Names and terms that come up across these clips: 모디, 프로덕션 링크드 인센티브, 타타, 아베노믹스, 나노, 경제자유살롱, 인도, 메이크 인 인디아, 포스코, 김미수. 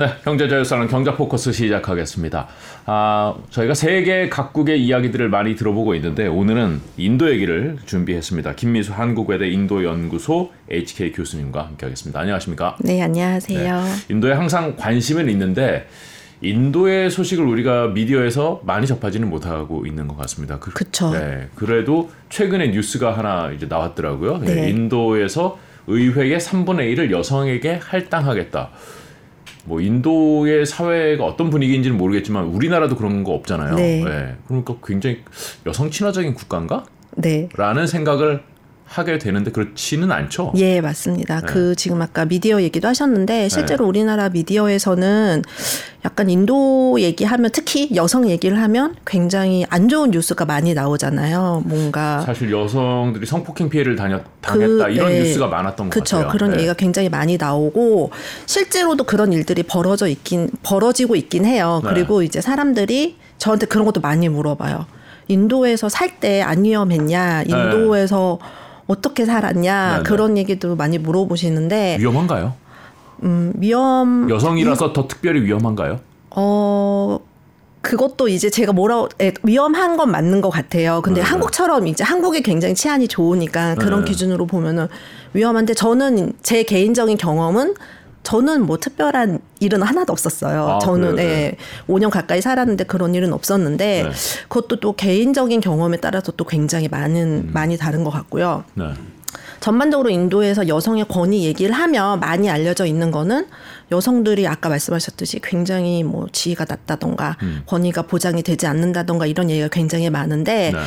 네, 경제자유살롱 경제포커스 시작하겠습니다. 저희가 세계 각국의 이야기들을 많이 들어보고 있는데 오늘은 인도 얘기를 준비했습니다. 김미수 한국외대 인도연구소 HK 교수님과 함께하겠습니다. 안녕하십니까? 네, 안녕하세요. 네, 인도에 항상 관심은 있는데 인도의 소식을 우리가 미디어에서 많이 접하지는 못하고 있는 것 같습니다. 그렇죠. 네, 그래도 최근에 뉴스가 하나 이제 나왔더라고요. 네. 네, 인도에서 의회의 3분의 1을 여성에게 할당하겠다. 뭐 인도의 사회가 어떤 분위기인지는 모르겠지만 우리나라도 그런 거 없잖아요. 네. 네. 그러니까 굉장히 여성 친화적인 국가인가? 네. 라는 생각을 하게 되는데 그렇지는 않죠. 예, 맞습니다. 네. 그 지금 아까 미디어 얘기도 하셨는데 실제로 네. 우리나라 미디어에서는 약간 인도 얘기하면 특히 여성 얘기를 하면 굉장히 안 좋은 뉴스가 많이 나오잖아요. 뭔가 사실 여성들이 성폭행 피해를 당했다 이런 네. 뉴스가 많았던 것 같아요. 그런 네. 얘기가 굉장히 많이 나오고 실제로도 그런 일들이 벌어지고 있긴 해요. 네. 그리고 이제 사람들이 저한테 그런 것도 많이 물어봐요. 인도에서 살 때 안 위험했냐? 인도에서 네. 어떻게 살았냐? 네, 그런 네. 얘기도 많이 물어보시는데 위험한가요? 여성이라서 더 특별히 위험한가요? 그것도 이제 제가 위험한 건 맞는 것 같아요. 근데 네, 한국처럼 이제 한국이 굉장히 치안이 좋으니까 그런 네. 기준으로 보면은 위험한데 저는 제 개인적인 경험은 저는 뭐 특별한 일은 하나도 없었어요. 저는 네. 5년 가까이 살았는데 그런 일은 없었는데 네. 그것도 또 개인적인 경험에 따라서 또 굉장히 많이 다른 것 같고요. 네. 전반적으로 인도에서 여성의 권위 얘기를 하면 많이 알려져 있는 거는 여성들이 아까 말씀하셨듯이 굉장히 뭐 지위가 낮다던가 권위가 보장이 되지 않는다던가 이런 얘기가 굉장히 많은데 네.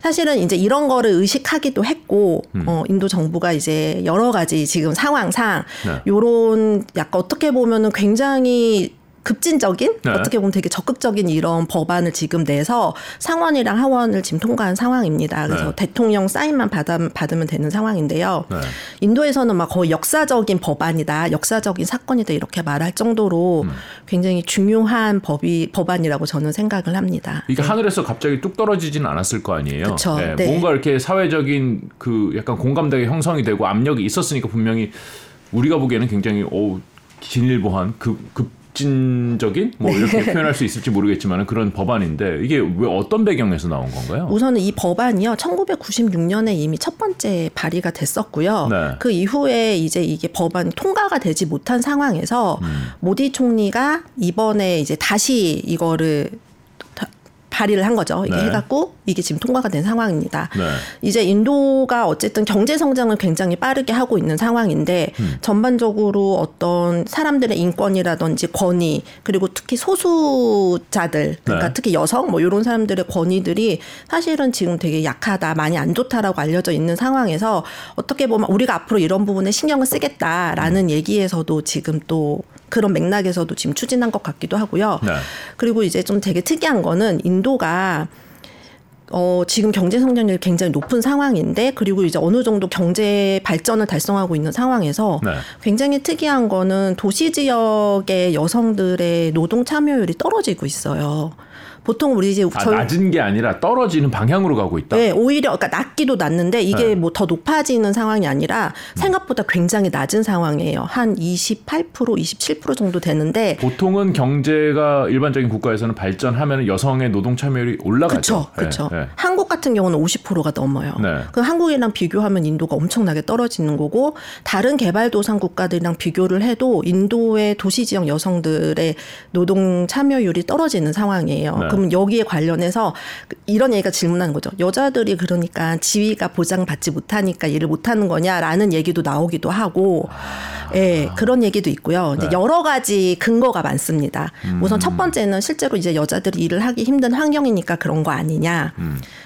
사실은 이제 이런 거를 의식하기도 했고 인도 정부가 이제 여러 가지 지금 상황상 네. 요런 약간 어떻게 보면은 굉장히 급진적인 네. 어떻게 보면 되게 적극적인 이런 법안을 지금 내서 상원이랑 하원을 지금 통과한 상황입니다. 그래서 네. 대통령 사인만 받으면 되는 상황인데요. 네. 인도에서는 막 거의 역사적인 법안이다, 역사적인 사건이다 이렇게 말할 정도로 굉장히 중요한 법안이라고 저는 생각을 합니다. 이게 네. 하늘에서 갑자기 뚝 떨어지지는 않았을 거 아니에요. 그렇죠. 네. 네. 뭔가 이렇게 사회적인 그 약간 공감대가 형성이 되고 압력이 있었으니까 분명히 우리가 보기에는 굉장히 진일보한 급진적인 뭐 이렇게 네. 표현할 수 있을지 모르겠지만 그런 법안인데 이게 왜 어떤 배경에서 나온 건가요? 우선은 이 법안이요 1996년에 이미 첫 번째 발의가 됐었고요. 네. 그 이후에 이제 이게 법안 통과가 되지 못한 상황에서 모디 총리가 이번에 이제 다시 이거를 발의를 한 거죠. 이게 네. 해갖고 이게 지금 통과가 된 상황입니다. 네. 이제 인도가 어쨌든 경제 성장을 굉장히 빠르게 하고 있는 상황인데 전반적으로 어떤 사람들의 인권이라든지 권위 그리고 특히 소수자들 그러니까 네. 특히 여성 뭐 이런 사람들의 권위들이 사실은 지금 되게 약하다 많이 안 좋다라고 알려져 있는 상황에서 어떻게 보면 우리가 앞으로 이런 부분에 신경을 쓰겠다라는 얘기에서도 지금 또 그런 맥락에서도 지금 추진한 것 같기도 하고요. 네. 그리고 이제 좀 되게 특이한 거는 인도가 지금 경제 성장률이 굉장히 높은 상황인데 그리고 이제 어느 정도 경제 발전을 달성하고 있는 상황에서 네. 굉장히 특이한 거는 도시 지역의 여성들의 노동 참여율이 떨어지고 있어요. 보통 우리 이제 낮은 게 아니라 떨어지는 방향으로 가고 있다. 네, 오히려 그러니까 낮기도 낮는데 이게 네. 뭐 더 높아지는 상황이 아니라 생각보다 굉장히 낮은 상황이에요. 한 28%, 27% 정도 되는데 보통은 경제가 일반적인 국가에서는 발전하면 여성의 노동 참여율이 올라가죠. 그렇죠. 네, 네. 한국 같은 경우는 50%가 넘어요. 네. 그럼 한국이랑 비교하면 인도가 엄청나게 떨어지는 거고 다른 개발도상 국가들이랑 비교를 해도 인도의 도시 지역 여성들의 노동 참여율이 떨어지는 상황이에요. 네. 그럼 여기에 관련해서 이런 얘기가 질문하는 거죠. 여자들이 그러니까 지위가 보장받지 못하니까 일을 못하는 거냐라는 얘기도 나오기도 하고 예, 그런 얘기도 있고요. 이제 네. 여러 가지 근거가 많습니다. 우선 첫 번째는 실제로 이제 여자들이 일을 하기 힘든 환경이니까 그런 거 아니냐.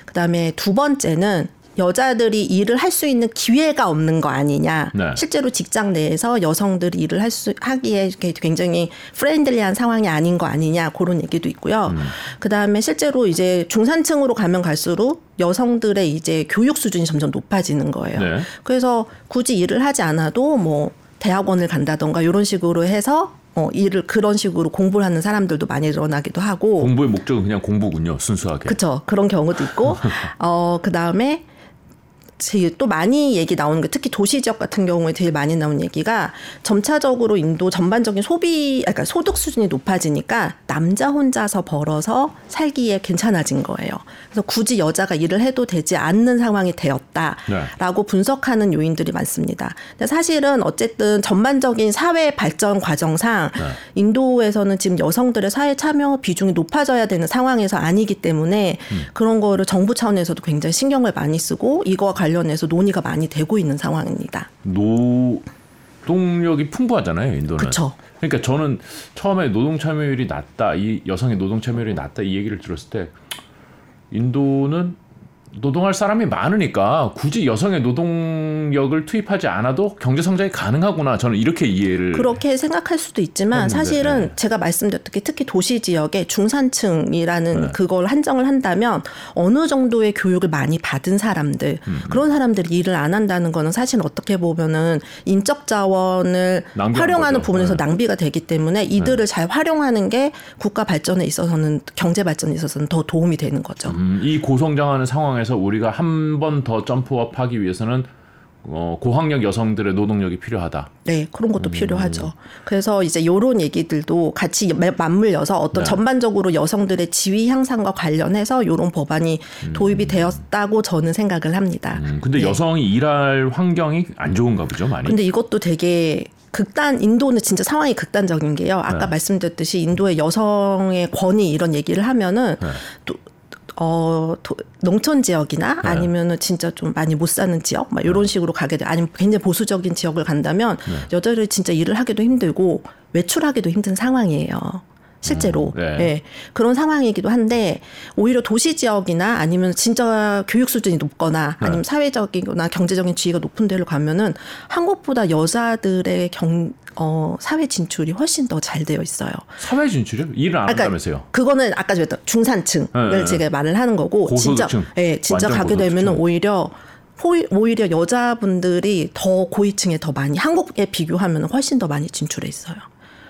그다음에 두 번째는 여자들이 일을 할 수 있는 기회가 없는 거 아니냐. 네. 실제로 직장 내에서 여성들이 일을 하기에 굉장히 프렌들리한 상황이 아닌 거 아니냐. 그런 얘기도 있고요. 그다음에 실제로 이제 중산층으로 가면 갈수록 여성들의 이제 교육 수준이 점점 높아지는 거예요. 네. 그래서 굳이 일을 하지 않아도 뭐 대학원을 간다던가 이런 식으로 해서 일을 그런 식으로 공부를 하는 사람들도 많이 늘어나기도 하고 공부의 목적은 그냥 공부군요. 순수하게. 그렇죠. 그런 경우도 있고 그다음에 제일 또 많이 얘기 나오는 게 특히 도시 지역 같은 경우에 제일 많이 나오는 얘기가 점차적으로 인도 전반적인 소비, 그러니까 소득 수준이 높아지니까 남자 혼자서 벌어서 살기에 괜찮아진 거예요. 그래서 굳이 여자가 일을 해도 되지 않는 상황이 되었다라고 네. 분석하는 요인들이 많습니다. 근데 사실은 어쨌든 전반적인 사회 발전 과정상 네. 인도에서는 지금 여성들의 사회 참여 비중이 높아져야 되는 상황에서 아니기 때문에 그런 거를 정부 차원에서도 굉장히 신경을 많이 쓰고 이거와 관련해서 논의가 많이 되고 있는 상황입니다. 노동력이 풍부하잖아요, 인도는. 그렇죠. 그러니까 저는 처음에 노동 참여율이 낮다, 이 여성의 노동 참여율이 낮다 이 얘기를 들었을 때 인도는 노동할 사람이 많으니까 굳이 여성의 노동력을 투입하지 않아도 경제 성장이 가능하구나. 저는 이렇게 이해를 그렇게 생각할 수도 있지만 했는데, 사실은 네. 제가 말씀드렸듯이 특히 도시 지역의 중산층이라는 네. 그걸 한정을 한다면 어느 정도의 교육을 많이 받은 사람들 그런 사람들이 일을 안 한다는 거는 사실 어떻게 보면은 인적 자원을 활용하는 거죠. 부분에서 네. 낭비가 되기 때문에 이들을 네. 잘 활용하는 게 국가 발전에 있어서는 경제 발전에 있어서는 더 도움이 되는 거죠. 이 고성장하는 상황에 그래서 우리가 한 번 더 점프업하기 위해서는 고학력 여성들의 노동력이 필요하다. 네, 그런 것도 필요하죠. 그래서 이제 이런 얘기들도 같이 맞물려서 어떤 네. 전반적으로 여성들의 지위 향상과 관련해서 이런 법안이 도입이 되었다고 저는 생각을 합니다. 근데 네. 여성이 일할 환경이 안 좋은가 보죠, 많이. 근데 이것도 되게 인도는 진짜 상황이 극단적인 게요. 아까 네. 말씀드렸듯이 인도의 여성의 권위 이런 얘기를 하면은 네. 또 농촌 지역이나 네. 아니면은 진짜 좀 많이 못 사는 지역, 막 이런 네. 식으로 가게 돼. 아니면 굉장히 보수적인 지역을 간다면 네. 여자를 진짜 일을 하기도 힘들고 외출하기도 힘든 상황이에요. 실제로. 네. 네. 그런 상황이기도 한데 오히려 도시 지역이나 아니면 진짜 교육 수준이 높거나 아니면 네. 사회적이거나 경제적인 지위가 높은 데로 가면은 한국보다 여자들의 사회 진출이 훨씬 더 잘 되어 있어요. 사회 진출이요? 일을 안 한다면서요? 그거는 아까 제가 중산층을 네. 제가 말을 하는 거고 고소득층. 진짜 진짜 가게 되면 오히려 여자분들이 더 고위층에 더 많이 한국에 비교하면 훨씬 더 많이 진출해 있어요.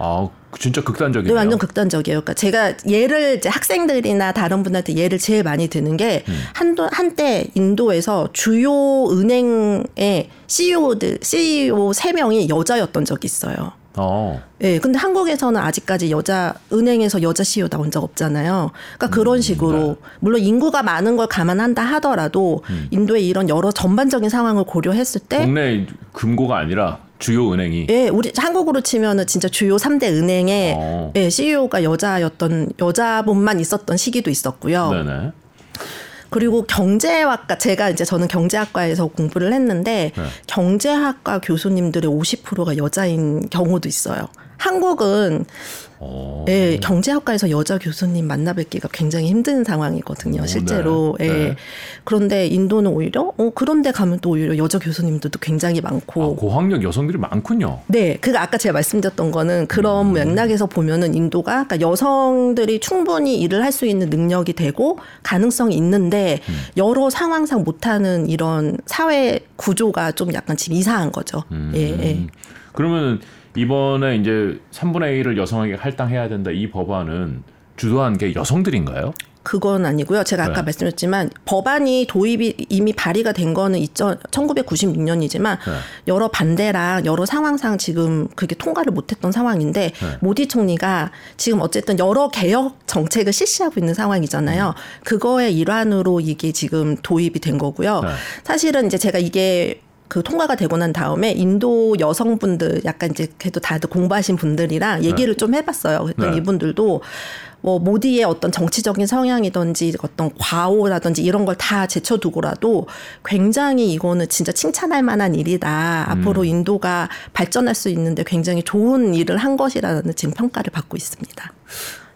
아, 진짜 극단적이네요. 네, 완전 극단적이에요. 그러니까 제가 예를 이제 학생들이나 다른 분한테 예를 제일 많이 드는 게 한때 인도에서 주요 은행의 CEO 3명이 여자였던 적이 있어요. 네, 근데 한국에서는 아직까지 은행에서 여자 CEO 나온 적 없잖아요. 그러니까 그런 식으로 네. 물론 인구가 많은 걸 감안한다 하더라도 인도의 이런 여러 전반적인 상황을 고려했을 때 국내 금고가 아니라 주요 은행이 우리 한국으로 치면은 진짜 주요 3대 은행의 CEO가 여자분만 있었던 시기도 있었고요. 네네. 그리고 경제학과 저는 경제학과에서 공부를 했는데 네. 경제학과 교수님들의 50%가 여자인 경우도 있어요. 한국은 경제학과에서 여자 교수님 만나뵙기가 굉장히 힘든 상황이거든요. 실제로. 네. 네. 그런데 인도는 오히려 그런데 가면 또 오히려 여자 교수님들도 굉장히 많고. 고학력 여성들이 많군요. 네. 아까 제가 말씀드렸던 거는 그런 맥락에서 보면은 인도가 그러니까 여성들이 충분히 일을 할 수 있는 능력이 되고 가능성이 있는데 여러 상황상 못하는 이런 사회 구조가 좀 약간 지금 이상한 거죠. 그러면 이번에 이제 3분의 1을 여성에게 할당해야 된다 이 법안은 주도한 게 여성들인가요? 그건 아니고요. 제가 아까 말씀드렸지만 법안이 도입이 이미 발의가 된 거는 1996년이지만 여러 반대랑 여러 상황상 지금 그게 통과를 못했던 상황인데 모디 총리가 지금 어쨌든 여러 개혁 정책을 실시하고 있는 상황이잖아요. 그거의 일환으로 이게 지금 도입이 된 거고요. 사실은 이제 제가 이게 통과가 되고 난 다음에 인도 여성분들 약간 이제 그래도 다들 공부하신 분들이랑 얘기를 좀 해봤어요. 그랬더니 이분들도 뭐 모디의 어떤 정치적인 성향이든지 어떤 과오라든지 이런 걸 다 제쳐두고라도 굉장히 이거는 진짜 칭찬할 만한 일이다. 앞으로 인도가 발전할 수 있는데 굉장히 좋은 일을 한 것이라는 지금 평가를 받고 있습니다.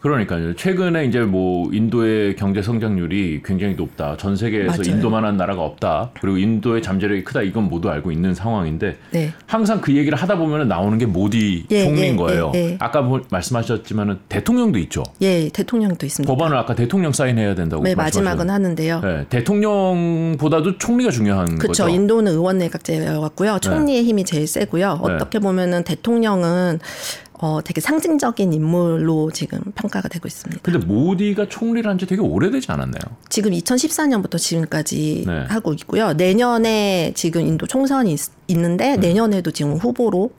그러니까요. 최근에 이제 뭐 인도의 경제 성장률이 굉장히 높다. 전 세계에서 맞아요. 인도만한 나라가 없다. 그리고 인도의 잠재력이 크다. 이건 모두 알고 있는 상황인데 네. 항상 그 얘기를 하다 보면 나오는 게 모디 총리인 거예요. 아까 말씀하셨지만은 대통령도 있죠. 예, 대통령도 있습니다. 법안을 아까 대통령 사인해야 된다고 네, 마지막은 하는데요. 네, 대통령보다도 총리가 중요한 거죠. 그렇죠. 인도는 의원내각제였고요. 총리의 힘이 제일 세고요. 어떻게 보면은 대통령은 되게 상징적인 인물로 지금 평가가 되고 있습니다. 근데 모디가 총리를 한 지 되게 오래되지 않았나요? 지금 2014년부터 지금까지 네. 하고 있고요. 내년에 지금 인도 총선이 있는데 내년에도 지금 후보로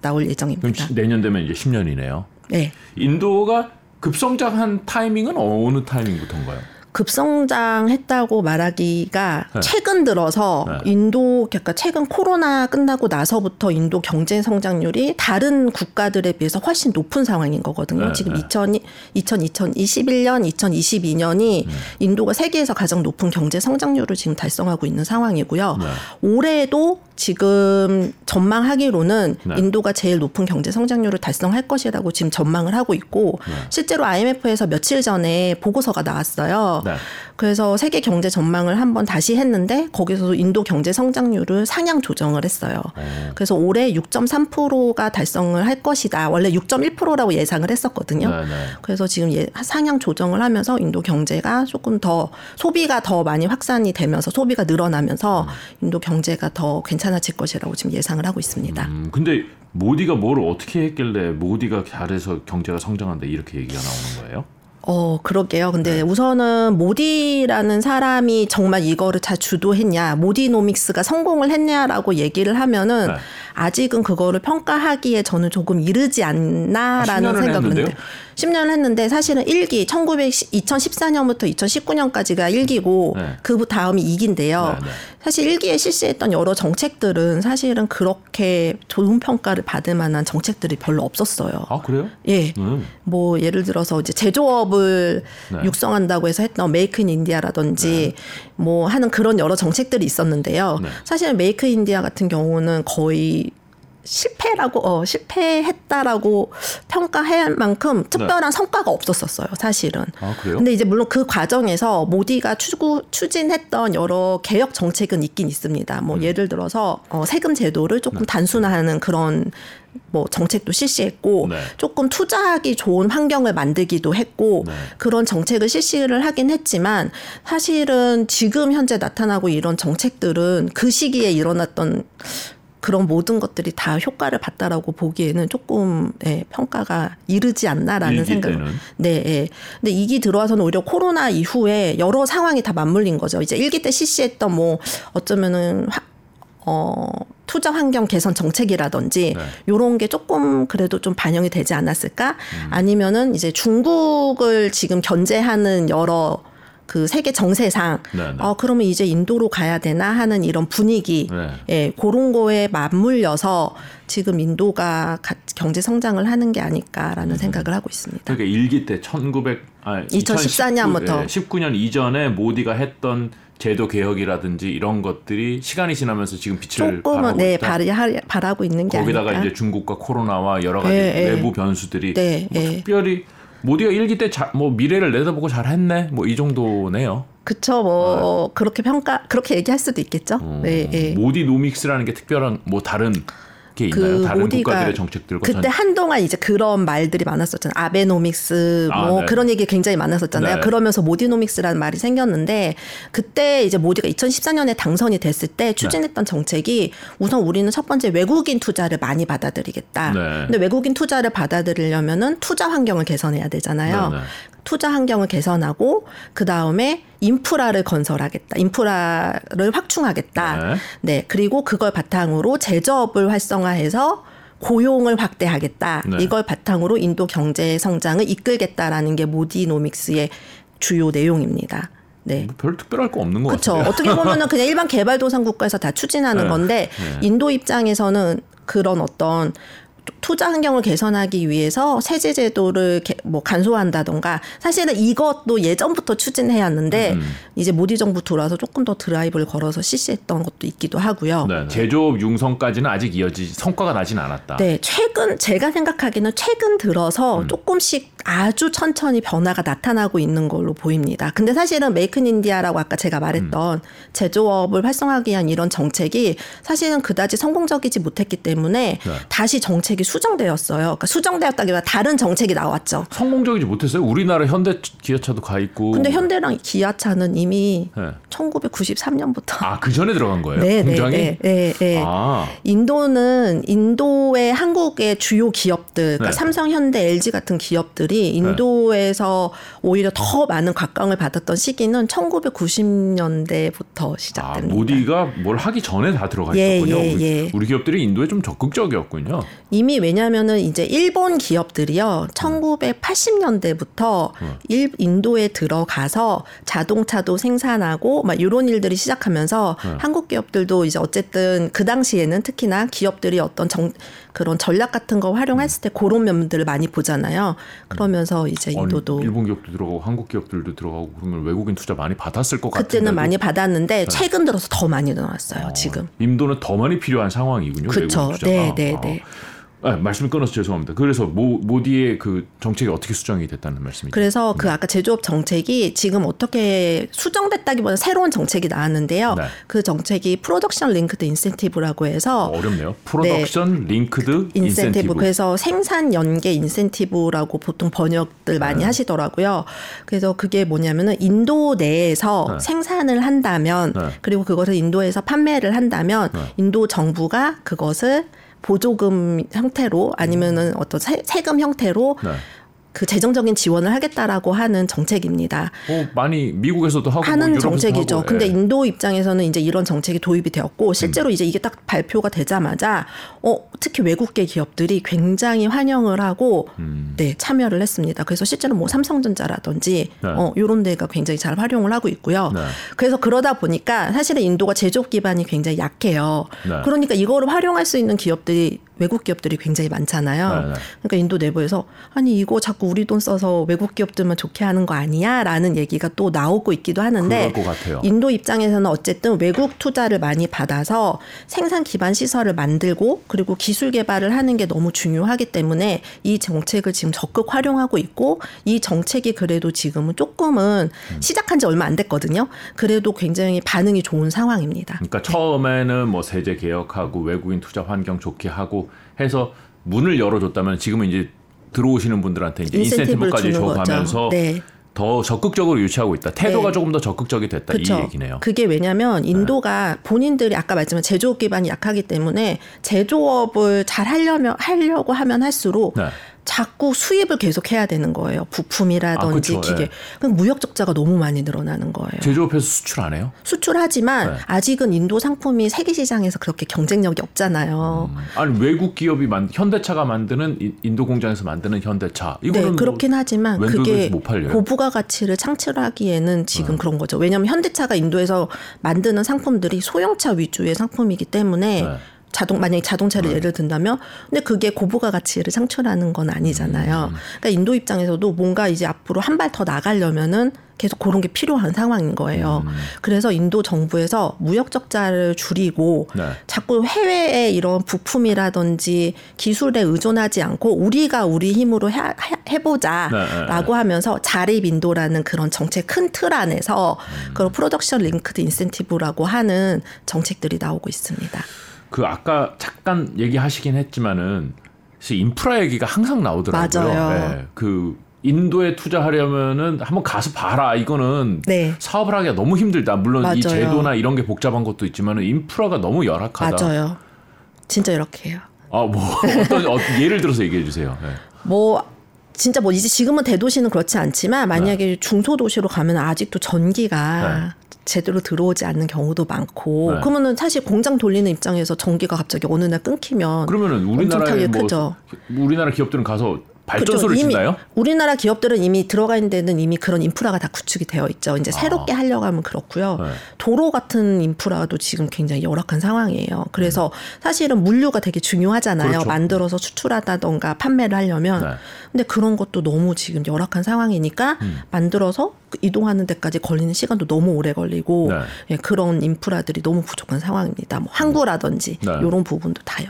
나올 예정입니다. 그럼 내년 되면 이제 10년이네요. 네. 인도가 급성장한 타이밍은 어느 타이밍부터인가요? 급성장했다고 말하기가 네. 최근 들어서 네. 인도, 그러니까 최근 코로나 끝나고 나서부터 인도 경제 성장률이 다른 국가들에 비해서 훨씬 높은 상황인 거거든요. 네. 지금 네. 2021년, 2022년이 인도가 세계에서 가장 높은 경제 성장률을 지금 달성하고 있는 상황이고요. 네. 올해도 지금 전망하기로는 네. 인도가 제일 높은 경제 성장률을 달성할 것이라고 지금 전망을 하고 있고 네. 실제로 IMF에서 며칠 전에 보고서가 나왔어요. 네. 그래서 세계 경제 전망을 한번 다시 했는데 거기서도 인도 경제 성장률을 상향 조정을 했어요. 그래서 올해 6.3%가 달성을 할 것이다. 원래 6.1%라고 예상을 했었거든요. 네, 네. 그래서 지금 상향 조정을 하면서 인도 경제가 조금 더 소비가 더 많이 확산이 되면서 소비가 늘어나면서 인도 경제가 더 괜찮아질 것이라고 지금 예상을 하고 있습니다. 근데 모디가 뭘 어떻게 했길래 모디가 잘해서 경제가 성장한다 이렇게 얘기가 나오는 거예요? 그러게요. 근데 네. 우선은 모디라는 사람이 정말 이거를 잘 주도했냐, 모디노믹스가 성공을 했냐라고 얘기를 하면은 네. 아직은 그거를 평가하기에 저는 조금 이르지 않나라는 10년을 생각은 했는데요. 10년을 했는데 사실은 1기, 2014년부터 2019년까지가 1기고 네. 그 다음이 2기인데요. 네, 네. 사실 1기에 실시했던 여러 정책들은 사실은 그렇게 좋은 평가를 받을 만한 정책들이 별로 없었어요. 아, 그래요? 예. 뭐 예를 들어서 이제 제조업을 네. 육성한다고 해서 했던 메이크 인 인디아라든지 네. 뭐 하는 그런 여러 정책들이 있었는데요. 네. 사실 메이크 인디아 같은 경우는 거의 실패했다라고 평가할 만큼 특별한 네. 성과가 없었었어요, 사실은. 아, 그래요? 근데 이제 물론 그 과정에서 모디가 추진했던 여러 개혁 정책은 있긴 있습니다. 뭐 예를 들어서 세금 제도를 조금 네. 단순화하는 그런 뭐 정책도 실시했고 네. 조금 투자하기 좋은 환경을 만들기도 했고 네. 그런 정책을 실시를 하긴 했지만 사실은 지금 현재 나타나고 이런 정책들은 그 시기에 일어났던 그런 모든 것들이 다 효과를 봤다라고 보기에는 조금 예, 평가가 이르지 않나라는 생각을. 네, 예. 근데 2기 들어와서는 오히려 코로나 이후에 여러 상황이 다 맞물린 거죠. 이제 1기 때 실시했던 뭐 어쩌면은 투자 환경 개선 정책이라든지 네. 이런 게 조금 그래도 좀 반영이 되지 않았을까? 아니면은 이제 중국을 지금 견제하는 여러 그 세계 정세상, 네네. 그러면 이제 인도로 가야 되나 하는 이런 분위기, 네. 예, 그런 거에 맞물려서 지금 인도가 경제 성장을 하는 게 아닐까라는 생각을 하고 있습니다. 그러니까 1기 때 2014년부터 19년 이전에 모디가 했던 제도 개혁이라든지 이런 것들이 시간이 지나면서 지금 빛을 발하고 네, 있다. 발하고 있는 게 거기다가 아닐까? 이제 중국과 코로나와 여러 가지 네, 외부 네. 변수들이 네, 뭐 네. 특별히 모디가 1기 때 뭐 미래를 내다보고 잘했네 뭐 이 정도네요. 그쵸 뭐 네. 그렇게 얘기할 수도 있겠죠. 네, 네. 모디노믹스라는 게 특별한 뭐 다른 게 있나요? 다른 국가들의 정책들과 그때 한동안 이제 그런 말들이 많았었잖아요. 아베노믹스 뭐 네. 그런 얘기 굉장히 많았었잖아요. 네. 그러면서 모디노믹스라는 말이 생겼는데 그때 이제 모디가 2014년에 당선이 됐을 때 추진했던 네. 정책이 우선 우리는 첫 번째 외국인 투자를 많이 받아들이겠다. 네. 근데 외국인 투자를 받아들이려면은 투자 환경을 개선해야 되잖아요. 네, 네. 투자 환경을 개선하고 그다음에 인프라를 건설하겠다. 인프라를 확충하겠다. 네. 네. 그리고 그걸 바탕으로 제조업을 활성화해서 고용을 확대하겠다. 네. 이걸 바탕으로 인도 경제 성장을 이끌겠다라는 게 모디노믹스의 주요 내용입니다. 네. 뭐 별 특별할 거 없는 것 그쵸? 같아요. 어떻게 보면은 그냥 일반 개발도상 국가에서 다 추진하는 네. 건데 네. 인도 입장에서는 그런 어떤 투자 환경을 개선하기 위해서 세제 제도를 뭐 간소화한다던가 사실은 이것도 예전부터 추진해 왔는데 이제 모디 정부 들어와서 조금 더 드라이브를 걸어서 실시했던 것도 있기도 하고요. 네, 제조업 융성까지는 아직 성과가 나진 않았다. 네, 제가 생각하기에는 최근 들어서 조금씩 아주 천천히 변화가 나타나고 있는 걸로 보입니다. 근데 사실은 메이크 인 인디아라고 아까 제가 말했던 제조업을 활성화하기 위한 이런 정책이 사실은 그다지 성공적이지 못했기 때문에 네. 다시 정책이 수정되었어요. 그러니까 수정되었다기보다 다른 정책이 나왔죠. 성공적이지 못했어요? 우리나라 현대 기아차도 가 있고. 근데 현대랑 기아차는 이미 1993년부터. 아, 그 전에 들어간 거예요? 네, 공장이? 네. 아. 인도는 인도의 한국의 주요 기업들, 그러니까 삼성, 현대, LG 같은 기업들이 인도에서 오히려 더 많은 각광을 받았던 시기는 1990년대부터 시작됩니다. 아, 모디가 뭘 하기 전에 다 들어가 있었군요. 우리 기업들이 인도에 좀 적극적이었군요. 이미 왜냐하면은 이제 일본 기업들이요 1980년대부터 인도에 들어가서 자동차도 생산하고 막 이런 일들이 시작하면서 한국 기업들도 이제 어쨌든 그 당시에는 특히나 기업들이 어떤 그런 전략 같은 거 활용했을 때 그런 면들을 많이 보잖아요. 그러면서 이제 인도도 일본 기업도 들어가고 한국 기업들도 들어가고 그러면 외국인 투자 많이 받았을 것 같은데 그때는 많이 받았는데 최근 들어서 더 많이 늘어났어요. 지금 인도는 더 많이 필요한 상황이군요. 그렇죠. 네. 아, 말씀 끊어서 죄송합니다. 그래서 모디의 그 정책이 어떻게 수정이 됐다는 말씀이죠? 그래서 그 아까 제조업 정책이 지금 어떻게 수정됐다기보다 새로운 정책이 나왔는데요. 네. 그 정책이 프로덕션 링크드 인센티브라고 해서 어렵네요. 프로덕션 링크드 인센티브. 그래서 생산 연계 인센티브라고 보통 번역들 많이 하시더라고요. 그래서 그게 뭐냐면은 인도 내에서 생산을 한다면 그리고 그것을 인도에서 판매를 한다면 인도 정부가 그것을 보조금 형태로 아니면은 어떤 세금 형태로 그 재정적인 지원을 하겠다라고 하는 정책입니다. 많이 미국에서도 하고 하는 정책이죠. 하고. 근데 인도 입장에서는 이제 이런 정책이 도입이 되었고 실제로 이제 이게 딱 발표가 되자마자 특히 외국계 기업들이 굉장히 환영을 하고 참여를 했습니다. 그래서 실제로 뭐 삼성전자라든지 이런 데가 굉장히 잘 활용을 하고 있고요. 그래서 그러다 보니까 사실은 인도가 제조업 기반이 굉장히 약해요. 그러니까 이거를 활용할 수 있는 기업들이 외국 기업들이 굉장히 많잖아요. 그러니까 인도 내부에서 아니 이거 자꾸 우리 돈 써서 외국 기업들만 좋게 하는 거 아니야? 라는 얘기가 또 나오고 있기도 하는데 인도 입장에서는 어쨌든 외국 투자를 많이 받아서 생산 기반 시설을 만들고 그리고 기술 개발을 하는 게 너무 중요하기 때문에 이 정책을 지금 적극 활용하고 있고 이 정책이 그래도 지금은 조금은 시작한 지 얼마 안 됐거든요. 그래도 굉장히 반응이 좋은 상황입니다. 그러니까 처음에는 뭐 세제 개혁하고 외국인 투자 환경 좋게 하고 해서 문을 열어줬다면 지금은 이제 들어오시는 분들한테 이제 인센티브까지 줘가면서 더 적극적으로 유치하고 있다. 태도가 조금 더 적극적이 됐다. 그쵸. 이 얘기네요. 그게 왜냐하면 인도가 본인들이 아까 말씀한 제조업 기반이 약하기 때문에 제조업을 잘 하려고 하면 할수록 자꾸 수입을 계속 해야 되는 거예요. 부품이라든지 기계. 그럼 무역 적자가 너무 많이 늘어나는 거예요. 제조업에서 수출 안 해요? 수출하지만 아직은 인도 상품이 세계 시장에서 그렇게 경쟁력이 없잖아요. 아니 외국 기업이 현대차가 만드는 인도 공장에서 만드는 현대차. 이거는 그렇긴 하지만 그게 못 팔려요. 고부가 가치를 창출하기에는 지금 그런 거죠. 왜냐하면 현대차가 인도에서 만드는 상품들이 소형차 위주의 상품이기 때문에 만약에 자동차를 예를 든다면 근데 그게 고부가 가치를 창출하는 건 아니잖아요. 그러니까 인도 입장에서도 뭔가 이제 앞으로 한 발 더 나가려면은 계속 그런 게 필요한 상황인 거예요. 그래서 인도 정부에서 무역 적자를 줄이고 자꾸 해외의 이런 부품이라든지 기술에 의존하지 않고 우리가 우리 힘으로 해보자라고 하면서 자립 인도라는 그런 정책 큰 틀 안에서 그런 프로덕션 링크드 인센티브라고 하는 정책들이 나오고 있습니다. 그 아까 잠깐 얘기하시긴 했지만은 인프라 얘기가 항상 나오더라고요. 맞아요. 그 인도에 투자하려면은 한번 가서 봐라. 이거는 사업을 하기가 너무 힘들다. 물론 이 제도나 이런 게 복잡한 것도 있지만은 인프라가 너무 열악하다. 맞아요. 진짜 열악해요. 아, 뭐 예를 들어서 얘기해 주세요. 진짜 이제 지금은 대도시는 그렇지 않지만 만약에 중소도시로 가면 아직도 전기가 제대로 들어오지 않는 경우도 많고 그러면은 사실 공장 돌리는 입장에서 전기가 갑자기 어느 날 끊기면 그러면은 우리나라에 우리나라 기업들은 가서 발전소를 짓나요? 우리나라 기업들은 이미 들어가 있는 데는 이미 그런 인프라가 다 구축이 되어 있죠. 이제 새롭게 하려고 하면 그렇고요. 도로 같은 인프라도 지금 굉장히 열악한 상황이에요. 그래서 사실은 물류가 되게 중요하잖아요. 그렇죠. 만들어서 수출하다던가 판매를 하려면. 근데 그런 것도 너무 지금 열악한 상황이니까 만들어서 이동하는 데까지 걸리는 시간도 너무 오래 걸리고 네. 예, 그런 인프라들이 너무 부족한 상황입니다. 뭐 항구라든지 네. 이런 부분도 다요.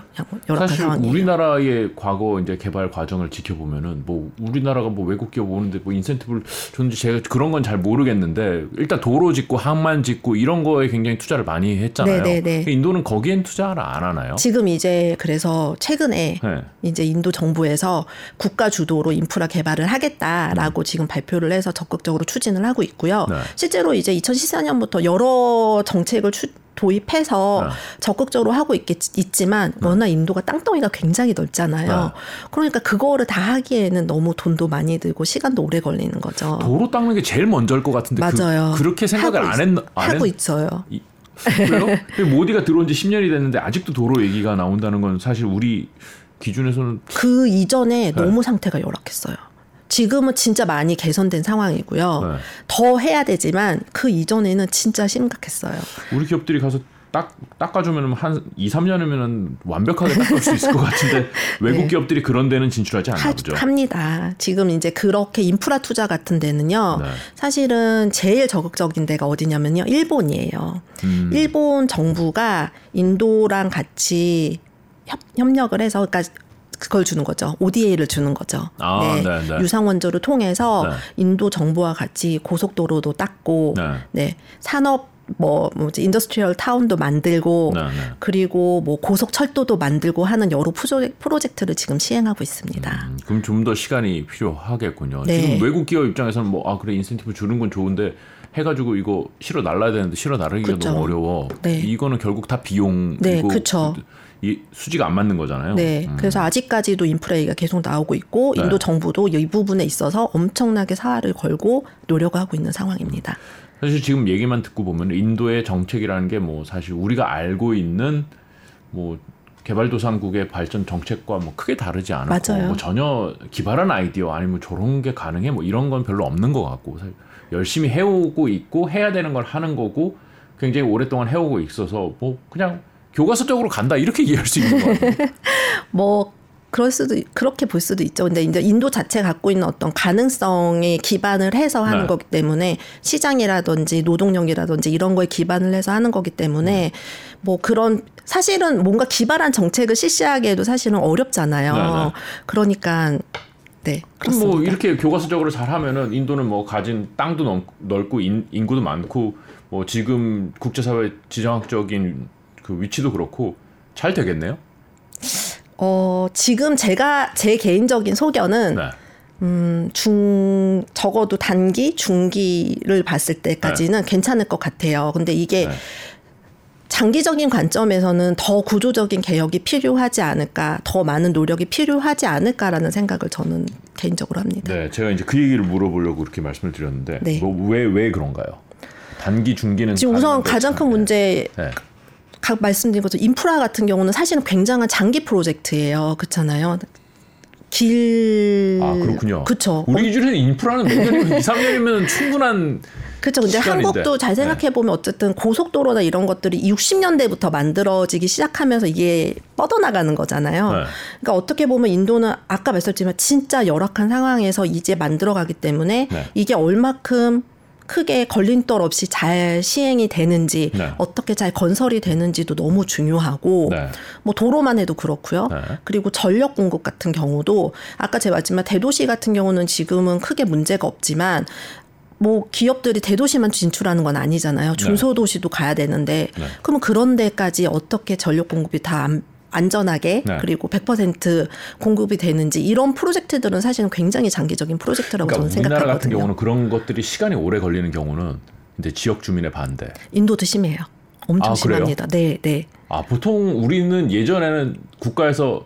여러 사실 상황이에요. 우리나라의 과거 이제 개발 과정을 지켜보면은 뭐 우리나라가 뭐 외국 기업 오는데 뭐 인센티브를 줬는지 제가 그런 건 잘 모르겠는데 일단 도로 짓고 항만 짓고 이런 거에 굉장히 투자를 많이 했잖아요. 그러니까 인도는 거기엔 투자를 안 하나요? 지금 이제 그래서 최근에 네. 이제 인도 정부에서 국가 주도로 인프라 개발을 하겠다라고 지금 발표를 해서 적극적으로 추진을 하고 있고요. 네. 실제로 이제 2014년부터 여러 정책을 도입해서 네. 적극적으로 하고 있지만 워낙 인도가 땅덩이가 굉장히 넓잖아요. 네. 그러니까 그거를 다 하기에는 너무 돈도 많이 들고 시간도 오래 걸리는 거죠. 도로 닦는 게 제일 먼저일 것 같은데 맞아요. 그렇게 생각을 하고 있어요. 그래요? 모디가 들어온 지 10년이 됐는데 아직도 도로 얘기가 나온다는 건 사실 우리 기준에서는 그 이전에 네. 너무 상태가 열악했어요. 지금은 진짜 많이 개선된 상황이고요. 네. 더 해야 되지만 그 이전에는 진짜 심각했어요. 우리 기업들이 가서 닦아주면 한 2, 3년이면 완벽하게 닦을 수 있을 것 같은데 외국 네. 기업들이 그런 데는 진출하지 않나 보죠? 합니다. 지금 이제 그렇게 인프라 투자 같은 데는요. 네. 사실은 제일 적극적인 데가 어디냐면요. 일본이에요. 일본 정부가 인도랑 같이 협력을 해서 그러니까 그걸 주는 거죠. ODA를 주는 거죠. 아, 네. 유상원조를 통해서 네. 인도 정부와 같이 고속도로도 닦고 네. 네. 산업 인더스트리얼 타운도 만들고 그리고 뭐 고속 철도도 만들고 하는 여러 프로젝트를 지금 시행하고 있습니다. 그럼 좀 더 시간이 필요하겠군요. 네. 지금 외국 기업 입장에서는 그래 인센티브 주는 건 좋은데 해가지고 이거 실어 날라야 되는데 실어 나르기가 그쵸. 너무 어려워. 네. 이거는 결국 다 비용이고. 네, 그렇죠. 이 수지가 안 맞는 거잖아요. 네, 그래서 아직까지도 인프라 얘기가 계속 나오고 있고 네. 인도 정부도 이 부분에 있어서 엄청나게 사활을 걸고 노력하고 있는 상황입니다. 사실 지금 얘기만 듣고 보면 인도의 정책이라는 게 사실 우리가 알고 있는 개발도상국의 발전 정책과 크게 다르지 않고 전혀 기발한 아이디어 아니면 저런 게 가능해 이런 건 별로 없는 것 같고 사실 열심히 해오고 있고 해야 되는 걸 하는 거고 굉장히 오랫동안 해오고 있어서 그냥 교과서적으로 간다 이렇게 이해할 수 있는 것 같아요. 그렇게 볼 수도 있죠. 근데 이제 인도 자체 갖고 있는 어떤 가능성에 기반을 해서 하는 네. 거기 때문에 시장이라든지 노동력이라든지 이런 거에 기반을 해서 하는 거기 때문에 그런 사실은 뭔가 기발한 정책을 실시하기에도 사실은 어렵잖아요. 네. 그러니까 네. 그럼 이렇게 교과서적으로 잘하면은 인도는 가진 땅도 넓고 인구도 많고 지금 국제사회 지정학적인 그 위치도 그렇고 잘 되겠네요. 지금 제 개인적인 소견은 네. 적어도 단기, 중기를 봤을 때까지는 네. 괜찮을 것 같아요. 근데 이게 네. 장기적인 관점에서는 더 구조적인 개혁이 필요하지 않을까, 더 많은 노력이 필요하지 않을까라는 생각을 저는 개인적으로 합니다. 네, 제가 이제 그 얘기를 물어보려고 그렇게 말씀을 드렸는데 네. 왜 그런가요? 단기, 중기는 지금 우선 가장 큰 문제. 네. 각 말씀드린 것처럼 인프라 같은 경우는 사실은 굉장한 장기 프로젝트예요. 그렇잖아요. 그렇군요. 그렇죠. 우리 기준에서 인프라는 2, 3년이면 충분한 그렇죠. 근데 시간인데. 한국도 잘 생각해보면 어쨌든 고속도로나 이런 것들이 60년대부터 만들어지기 시작하면서 이게 뻗어나가는 거잖아요. 네. 그러니까 어떻게 보면 인도는 아까 말씀드렸지만 진짜 열악한 상황에서 이제 만들어가기 때문에 네. 이게 얼마큼 크게 걸림돌 없이 잘 시행이 되는지 네. 어떻게 잘 건설이 되는지도 너무 중요하고 네. 도로만 해도 그렇고요. 네. 그리고 전력 공급 같은 경우도 아까 제가 말했지만 대도시 같은 경우는 지금은 크게 문제가 없지만 기업들이 대도시만 진출하는 건 아니잖아요. 중소도시도 네. 가야 되는데 네. 그럼 그런 데까지 어떻게 전력 공급이 다 안전하게 네. 그리고 100% 공급이 되는지 이런 프로젝트들은 사실은 굉장히 장기적인 프로젝트라고 저는 생각하거든요. 우리나라 같은 경우는 그런 것들이 시간이 오래 걸리는 경우는 이제 지역 주민의 반대. 인도도 심해요. 엄청 심합니다. 그래요? 네. 보통 우리는 예전에는 국가에서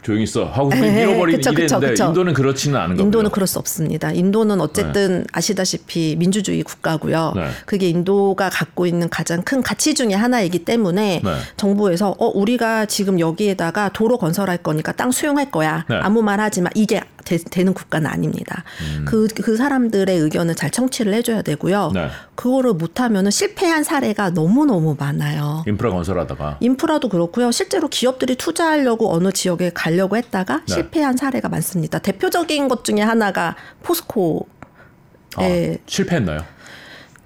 조용히 있어 하고 밀어버리는 일인데 인도는 그렇지는 않은 거고요. 인도는 그럴 수 없습니다. 인도는 어쨌든 네. 아시다시피 민주주의 국가고요. 네. 그게 인도가 갖고 있는 가장 큰 가치 중에 하나이기 때문에 네. 정부에서 우리가 지금 여기에다가 도로 건설할 거니까 땅 수용할 거야. 네. 아무 말 하지 마. 이게 되는 국가는 아닙니다. 그 사람들의 의견을 잘 청취를 해줘야 되고요. 네. 그거를 못하면 실패한 사례가 너무너무 많아요. 인프라 건설하다가. 인프라도 그렇고요. 실제로 기업들이 투자하려고 어느 지역에 가려고 했다가 네. 실패한 사례가 많습니다. 대표적인 것 중에 하나가 포스코 아, 네. 실패했나요?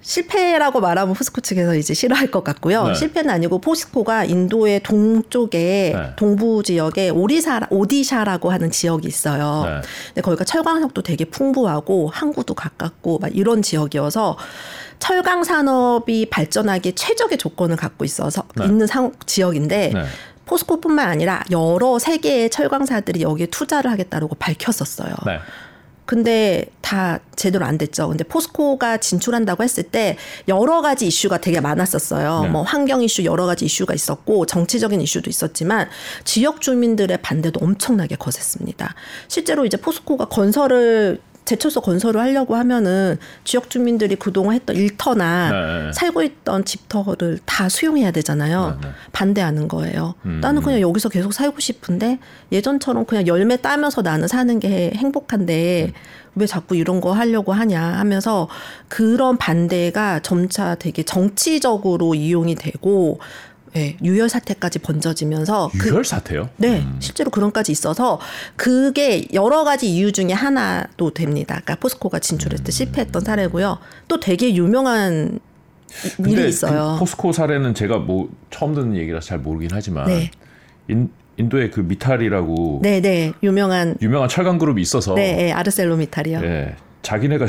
실패라고 말하면 포스코 측에서 이제 싫어할 것 같고요. 네. 실패는 아니고 포스코가 인도의 동쪽에 네. 동부 지역에 오디샤라고 하는 지역이 있어요. 네. 근데 거기가 철광석도 되게 풍부하고 항구도 가깝고 막 이런 지역이어서 철강 산업이 발전하기 최적의 조건을 갖고 있어서 네. 있는 지역인데 네. 포스코뿐만 아니라 여러 세계의 철강사들이 여기에 투자를 하겠다고 밝혔었어요. 네. 근데 다 제대로 안 됐죠. 근데 포스코가 진출한다고 했을 때 여러 가지 이슈가 되게 많았었어요. 네. 뭐 환경 이슈 여러 가지 이슈가 있었고 정치적인 이슈도 있었지만 지역 주민들의 반대도 엄청나게 거셌습니다. 실제로 이제 포스코가 제철소 건설을 하려고 하면은 지역 주민들이 그동안 했던 일터나 네. 살고 있던 집터를 다 수용해야 되잖아요. 네. 반대하는 거예요. 나는 그냥 여기서 계속 살고 싶은데 예전처럼 그냥 열매 따면서 나는 사는 게 행복한데 왜 자꾸 이런 거 하려고 하냐 하면서 그런 반대가 점차 되게 정치적으로 이용이 되고 네, 유혈 사태까지 번져지면서 유혈 사태요? 네, 실제로 그런까지 있어서 그게 여러 가지 이유 중에 하나도 됩니다. 그러니까 포스코가 진출했을 때 실패했던 사례고요. 또 되게 유명한 일이 있어요. 그 포스코 사례는 제가 뭐 처음 듣는 얘기라서 잘 모르긴 하지만 네. 인도의 그 미탈이라고 네네 유명한 철강 그룹이 있어서 네, 아르셀로 미탈이요. 네. 자기네가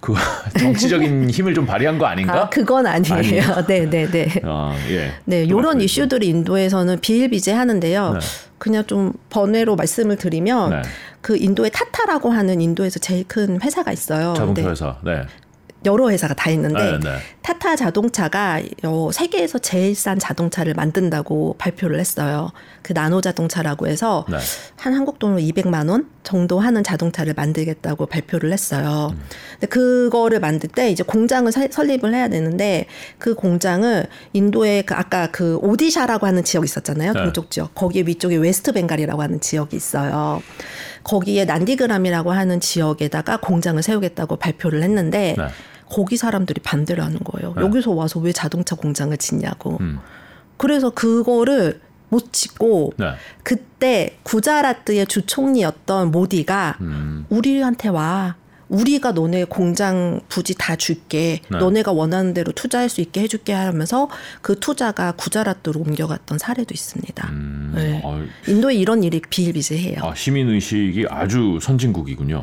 그 정치적인 힘을 좀 발휘한 거 아닌가? 아, 그건 아니에요. 네네네. 아, 예. 네, 이런 이슈들이 인도에서는 비일비재하는데요. 네. 그냥 좀 번외로 말씀을 드리면 네. 그 인도의 타타라고 하는 인도에서 제일 큰 회사가 있어요. 자동차 회사. 네. 여러 회사가 다 있는데 네, 네. 타타 자동차가 세계에서 제일 싼 자동차를 만든다고 발표를 했어요. 그 나노 자동차라고 해서 네. 한국 돈으로 200만 원 정도 하는 자동차를 만들겠다고 발표를 했어요. 근데 그거를 만들 때 이제 공장을 설립을 해야 되는데 그 공장을 인도의 아까 그 오디샤라고 하는 지역 있었잖아요. 네. 동쪽 지역. 거기에 위쪽에 웨스트 벵갈이라고 하는 지역이 있어요. 거기에 난디그람이라고 하는 지역에다가 공장을 세우겠다고 발표를 했는데 네. 거기 사람들이 반대를 하는 거예요. 네. 여기서 와서 왜 자동차 공장을 짓냐고. 그래서 그거를 못 짓고 네. 그때 구자라트의 주총리였던 모디가 우리한테 와. 우리가 너네 공장 부지 다 줄게. 네. 너네가 원하는 대로 투자할 수 있게 해줄게 하면서 그 투자가 구자라트로 옮겨갔던 사례도 있습니다. 네. 인도에 이런 일이 비일비재해요. 아, 시민의식이 아주 선진국이군요.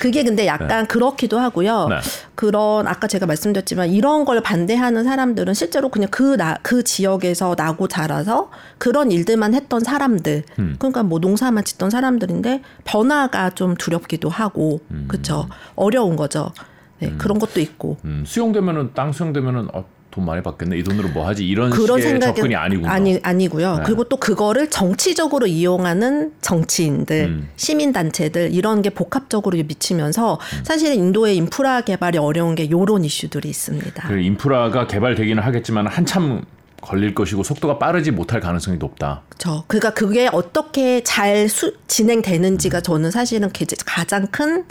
그게 근데 약간 네. 그렇기도 하고요. 네. 그런 아까 제가 말씀드렸지만 이런 걸 반대하는 사람들은 실제로 그냥 그 지역에서 나고 자라서 그런 일들만 했던 사람들. 그러니까 뭐 농사만 짓던 사람들인데 변화가 좀 두렵기도 하고 그렇죠. 어려운 거죠. 네, 그런 것도 있고. 수용되면은 땅 수용되면은 돈 많이 받겠네. 이 돈으로 뭐 하지? 이런 식의 접근이 아니군요. 아니고요. 네. 그리고 또 그거를 정치적으로 이용하는 정치인들, 시민단체들 이런 게 복합적으로 미치면서 사실은 인도의 인프라 개발이 어려운 게 이런 이슈들이 있습니다. 그 인프라가 개발되기는 하겠지만 한참 걸릴 것이고 속도가 빠르지 못할 가능성이 높다. 그렇죠. 그러니까 그게 어떻게 잘 진행되는지가 저는 사실은 가장 큰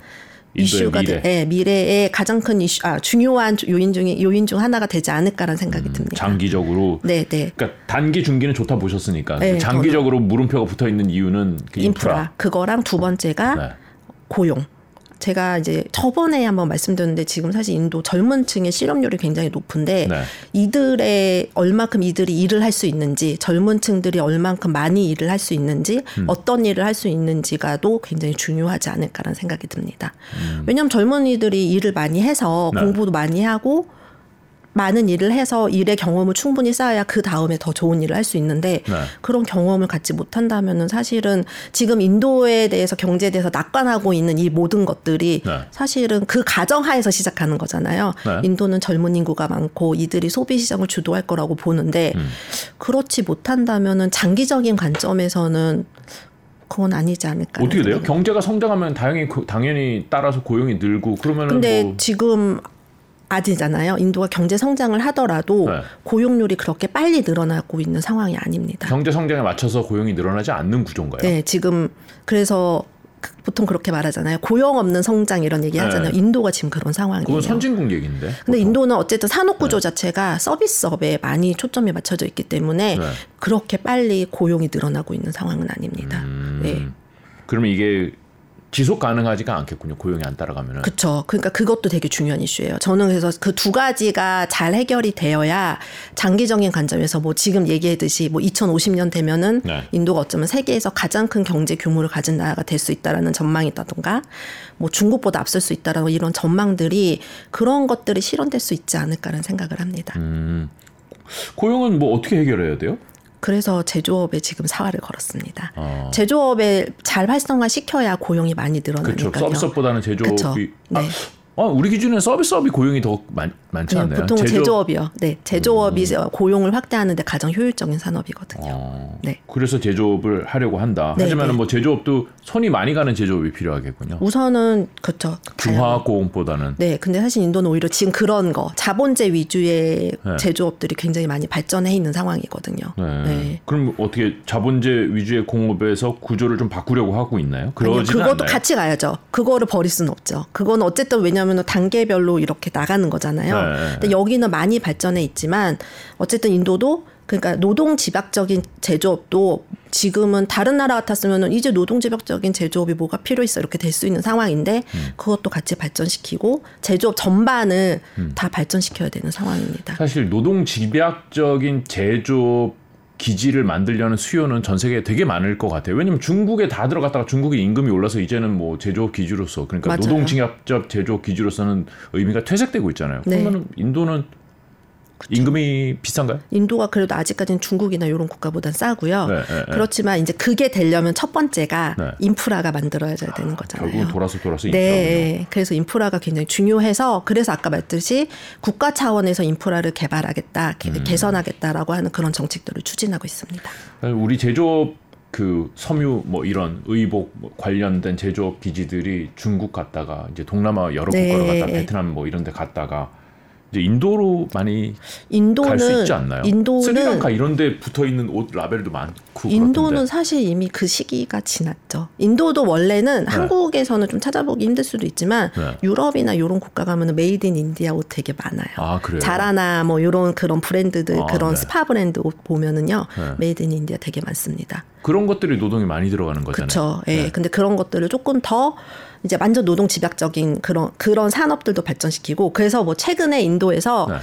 이슈가 미래의 가장 큰 이슈, 중요한 요인 중 하나가 되지 않을까라는 생각이 듭니다. 장기적으로. 네. 그러니까 단기 중기는 좋다 보셨으니까 네, 장기적으로 저는. 물음표가 붙어 있는 이유는 그 인프라. 그거랑 두 번째가 네. 고용. 제가 이제 저번에 한번 말씀드렸는데 지금 사실 인도 젊은 층의 실업률이 굉장히 높은데 네. 얼만큼 이들이 일을 할 수 있는지 젊은 층들이 얼만큼 많이 일을 할 수 있는지 어떤 일을 할 수 있는지가도 굉장히 중요하지 않을까라는 생각이 듭니다. 왜냐하면 젊은이들이 일을 많이 해서 네. 공부도 많이 하고 많은 일을 해서 일의 경험을 충분히 쌓아야 그 다음에 더 좋은 일을 할 수 있는데 네. 그런 경험을 갖지 못한다면은 사실은 지금 인도에 대해서 경제에 대해서 낙관하고 있는 이 모든 것들이 네. 사실은 그 가정하에서 시작하는 거잖아요. 네. 인도는 젊은 인구가 많고 이들이 소비 시장을 주도할 거라고 보는데 그렇지 못한다면은 장기적인 관점에서는 그건 아니지 않을까. 어떻게 돼요? 경제가 성장하면 당연히 따라서 고용이 늘고 그러면은 근데 지금 아니잖아요. 인도가 경제 성장을 하더라도 네. 고용률이 그렇게 빨리 늘어나고 있는 상황이 아닙니다. 경제 성장에 맞춰서 고용이 늘어나지 않는 구조인가요? 네. 지금 그래서 보통 그렇게 말하잖아요. 고용 없는 성장 이런 얘기 하잖아요. 네. 인도가 지금 그런 상황이에요. 그건 선진국 얘기인데. 근데 보통. 인도는 어쨌든 산업 구조 네. 자체가 서비스업에 많이 초점이 맞춰져 있기 때문에 네. 그렇게 빨리 고용이 늘어나고 있는 상황은 아닙니다. 네. 그러면 이게 지속 가능하지가 않겠군요. 고용이 안 따라가면은. 그렇죠. 그러니까 그것도 되게 중요한 이슈예요. 저는 그래서 그 두 가지가 잘 해결이 되어야 장기적인 관점에서 뭐 지금 얘기했듯이 뭐 2050년 되면은 네. 인도가 어쩌면 세계에서 가장 큰 경제 규모를 가진 나라가 될 수 있다라는 전망이라든가 뭐 중국보다 앞설 수 있다라는 이런 전망들이 그런 것들이 실현될 수 있지 않을까라는 생각을 합니다. 고용은 뭐 어떻게 해결해야 돼요? 그래서 제조업에 지금 사활을 걸었습니다. 아. 제조업에 잘 활성화시켜야 고용이 많이 늘어나니까요. 그렇죠. 서비스업보다는 제조업이. 그쵸. 네. 아, 우리 기준에 서비스업이 고용이 더 많지 않나요? 네, 보통 제조업이요. 네, 제조업이 고용을 확대하는 데 가장 효율적인 산업이거든요. 아. 네. 그래서 제조업을 하려고 한다. 네, 하지만 네. 뭐 제조업도 손이 많이 가는 제조업이 필요하겠군요. 우선은 그렇죠. 중화학 고용보다는. 네, 근데 사실 인도는 오히려 지금 그런 거 자본재 위주의 네. 제조업들이 굉장히 많이 발전해 있는 상황이거든요. 네. 네. 그럼 어떻게 자본재 위주의 공업에서 구조를 좀 바꾸려고 하고 있나요? 그러지 않나요? 그것도 같이 가야죠. 그거를 버릴 수는 없죠. 그건 어쨌든 왜냐하면 단계별로 이렇게 나가는 거잖아요. 네. 근데 여기는 많이 발전해 있지만 어쨌든 인도도 그러니까 노동 집약적인 제조업도 지금은 다른 나라 같았으면은 이제 노동 집약적인 제조업이 뭐가 필요했어 이렇게 될 수 있는 상황인데 그것도 같이 발전시키고 제조업 전반을 다 발전시켜야 되는 상황입니다. 사실 노동 집약적인 제조업 기지를 만들려는 수요는 전 세계에 되게 많을 것 같아요. 왜냐면 중국에 다 들어갔다가 중국의 임금이 올라서 이제는 뭐 제조업 기지로서 그러니까 노동집약적 제조업 기지로서는 의미가 퇴색되고 있잖아요. 네. 그러면 인도는 그쵸. 임금이 비싼가요? 인도가 그래도 아직까지는 중국이나 이런 국가보단 싸고요. 네, 네, 그렇지만 이제 그게 되려면 첫 번째가 네. 인프라가 만들어져야 되는 거잖아요. 결국 돌아서 인프라군요. 네, 그래서 인프라가 굉장히 중요해서 그래서 아까 말했듯이 국가 차원에서 인프라를 개발하겠다, 개선하겠다라고 하는 그런 정책들을 추진하고 있습니다. 우리 제조업 그 섬유 뭐 이런 의복 뭐 관련된 제조업 기지들이 중국 갔다가 이제 동남아 여러 네, 국가로 갔다가 베트남 뭐 이런 데 갔다가 이제 인도로 많이 갈 수 있지 않나요? 인도는 스리랑카 이런 데 붙어있는 옷 라벨도 많고 인도는 그렇던데. 사실 이미 그 시기가 지났죠. 인도도 원래는 네. 한국에서는 좀 찾아보기 힘들 수도 있지만 네. 유럽이나 이런 국가 가면 메이드 인 인디아 옷 되게 많아요. 아, 그래요? 자라나 뭐 이런 그런 브랜드들 아, 그런 네. 스파 브랜드 옷 보면은요. 네. 메이드 인 인디아 되게 많습니다. 그런 것들이 노동이 많이 들어가는 거잖아요. 그렇죠. 예. 네. 근데 그런 것들을 조금 더 이제 완전 노동 집약적인 그런 산업들도 발전시키고 그래서 뭐 최근에 인도에서 네.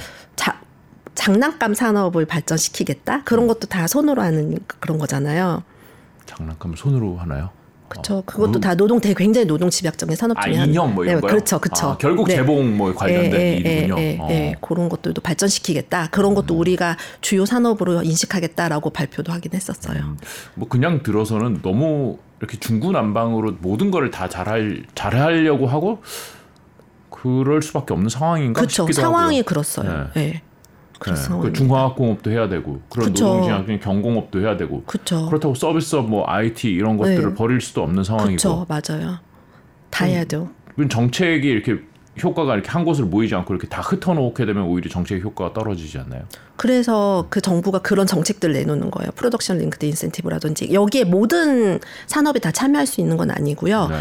장난감 산업을 발전시키겠다 그런 것도 다 손으로 하는 그런 거잖아요. 장난감을 손으로 하나요? 그렇죠. 그것도 다 굉장히 노동 집약적인 산업 중에 하나예요. 인형 뭐 이런 거요? 그렇죠, 그렇죠. 아, 결국 재봉 네. 뭐 관련된 일이군요. 그런 것들도 발전시키겠다. 그런 것도 우리가 주요 산업으로 인식하겠다라고 발표도 하긴 했었어요. 뭐 그냥 들어서는 너무 이렇게 중구난방으로 모든 걸 다 잘하려고 하고 그럴 수밖에 없는 상황인가 그쵸, 싶기도 하고. 그렇죠. 상황이 그렇어요. 네. 네. 그래서 네. 중화학공업도 해야 되고 그런 노동진학적인 경공업도 해야 되고 그쵸. 그렇다고 서비스업, 뭐 IT 이런 것들을 네. 버릴 수도 없는 상황이고 그렇죠. 맞아요. 다 해야죠. 정책이 이렇게 효과가 이렇게 한 곳으로 모이지 않고 이렇게 다 흩어놓게 되면 오히려 정책의 효과가 떨어지지 않나요? 그래서 그 정부가 그런 정책들을 내놓는 거예요. 프로덕션 링크드 인센티브라든지 여기에 모든 산업이 다 참여할 수 있는 건 아니고요. 네.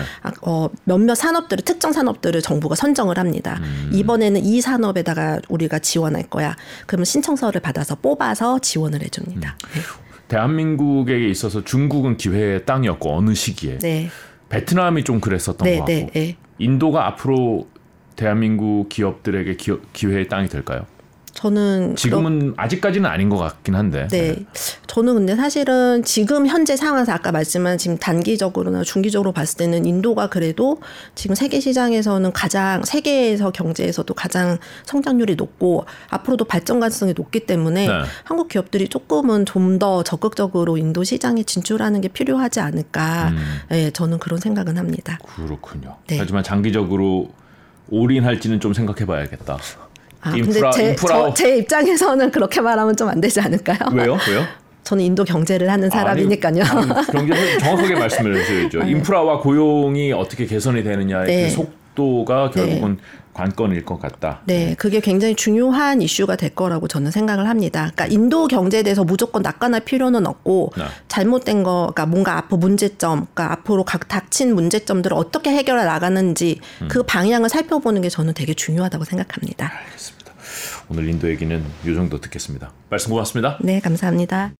몇몇 산업들을 특정 산업들을 정부가 선정을 합니다. 이번에는 이 산업에다가 우리가 지원할 거야. 그러면 신청서를 받아서 뽑아서 지원을 해줍니다. 네. 대한민국에 있어서 중국은 기회의 땅이었고 어느 시기에 네. 베트남이 좀 그랬었던 네, 것 같고 네. 인도가 앞으로 대한민국 기업들에게 기회의 땅이 될까요? 저는 지금은 아직까지는 아닌 것 같긴 한데. 네. 저는 근데 사실은 지금 현재 상황에서 아까 말씀한 지금 단기적으로나 중기적으로 봤을 때는 인도가 그래도 지금 세계 시장에서는 세계에서 경제에서도 가장 성장률이 높고 앞으로도 발전 가능성이 높기 때문에 네. 한국 기업들이 조금은 좀 더 적극적으로 인도 시장에 진출하는 게 필요하지 않을까. 네, 저는 그런 생각은 합니다. 그렇군요. 네. 하지만 장기적으로 올인할지는 좀 생각해봐야겠다. 아, 근데 제 입장에서는 그렇게 말하면 좀 안 되지 않을까요? 왜요? 저는 인도 경제를 하는 사람이니까요. 경제를 정확하게 말씀을 해주셔야죠. 인프라와 고용이 어떻게 개선이 되느냐의 네. 그 속도가 결국은 네. 관건일 것 같다. 네, 그게 굉장히 중요한 이슈가 될 거라고 저는 생각을 합니다. 그러니까 인도 경제에 대해서 무조건 낙관할 필요는 없고 네. 잘못된 거, 그러니까 뭔가 그러니까 앞으로 각 닥친 문제점들을 어떻게 해결해 나가는지 그 방향을 살펴보는 게 저는 되게 중요하다고 생각합니다. 알겠습니다. 오늘 인도 얘기는 이 정도 듣겠습니다. 말씀 고맙습니다. 네, 감사합니다.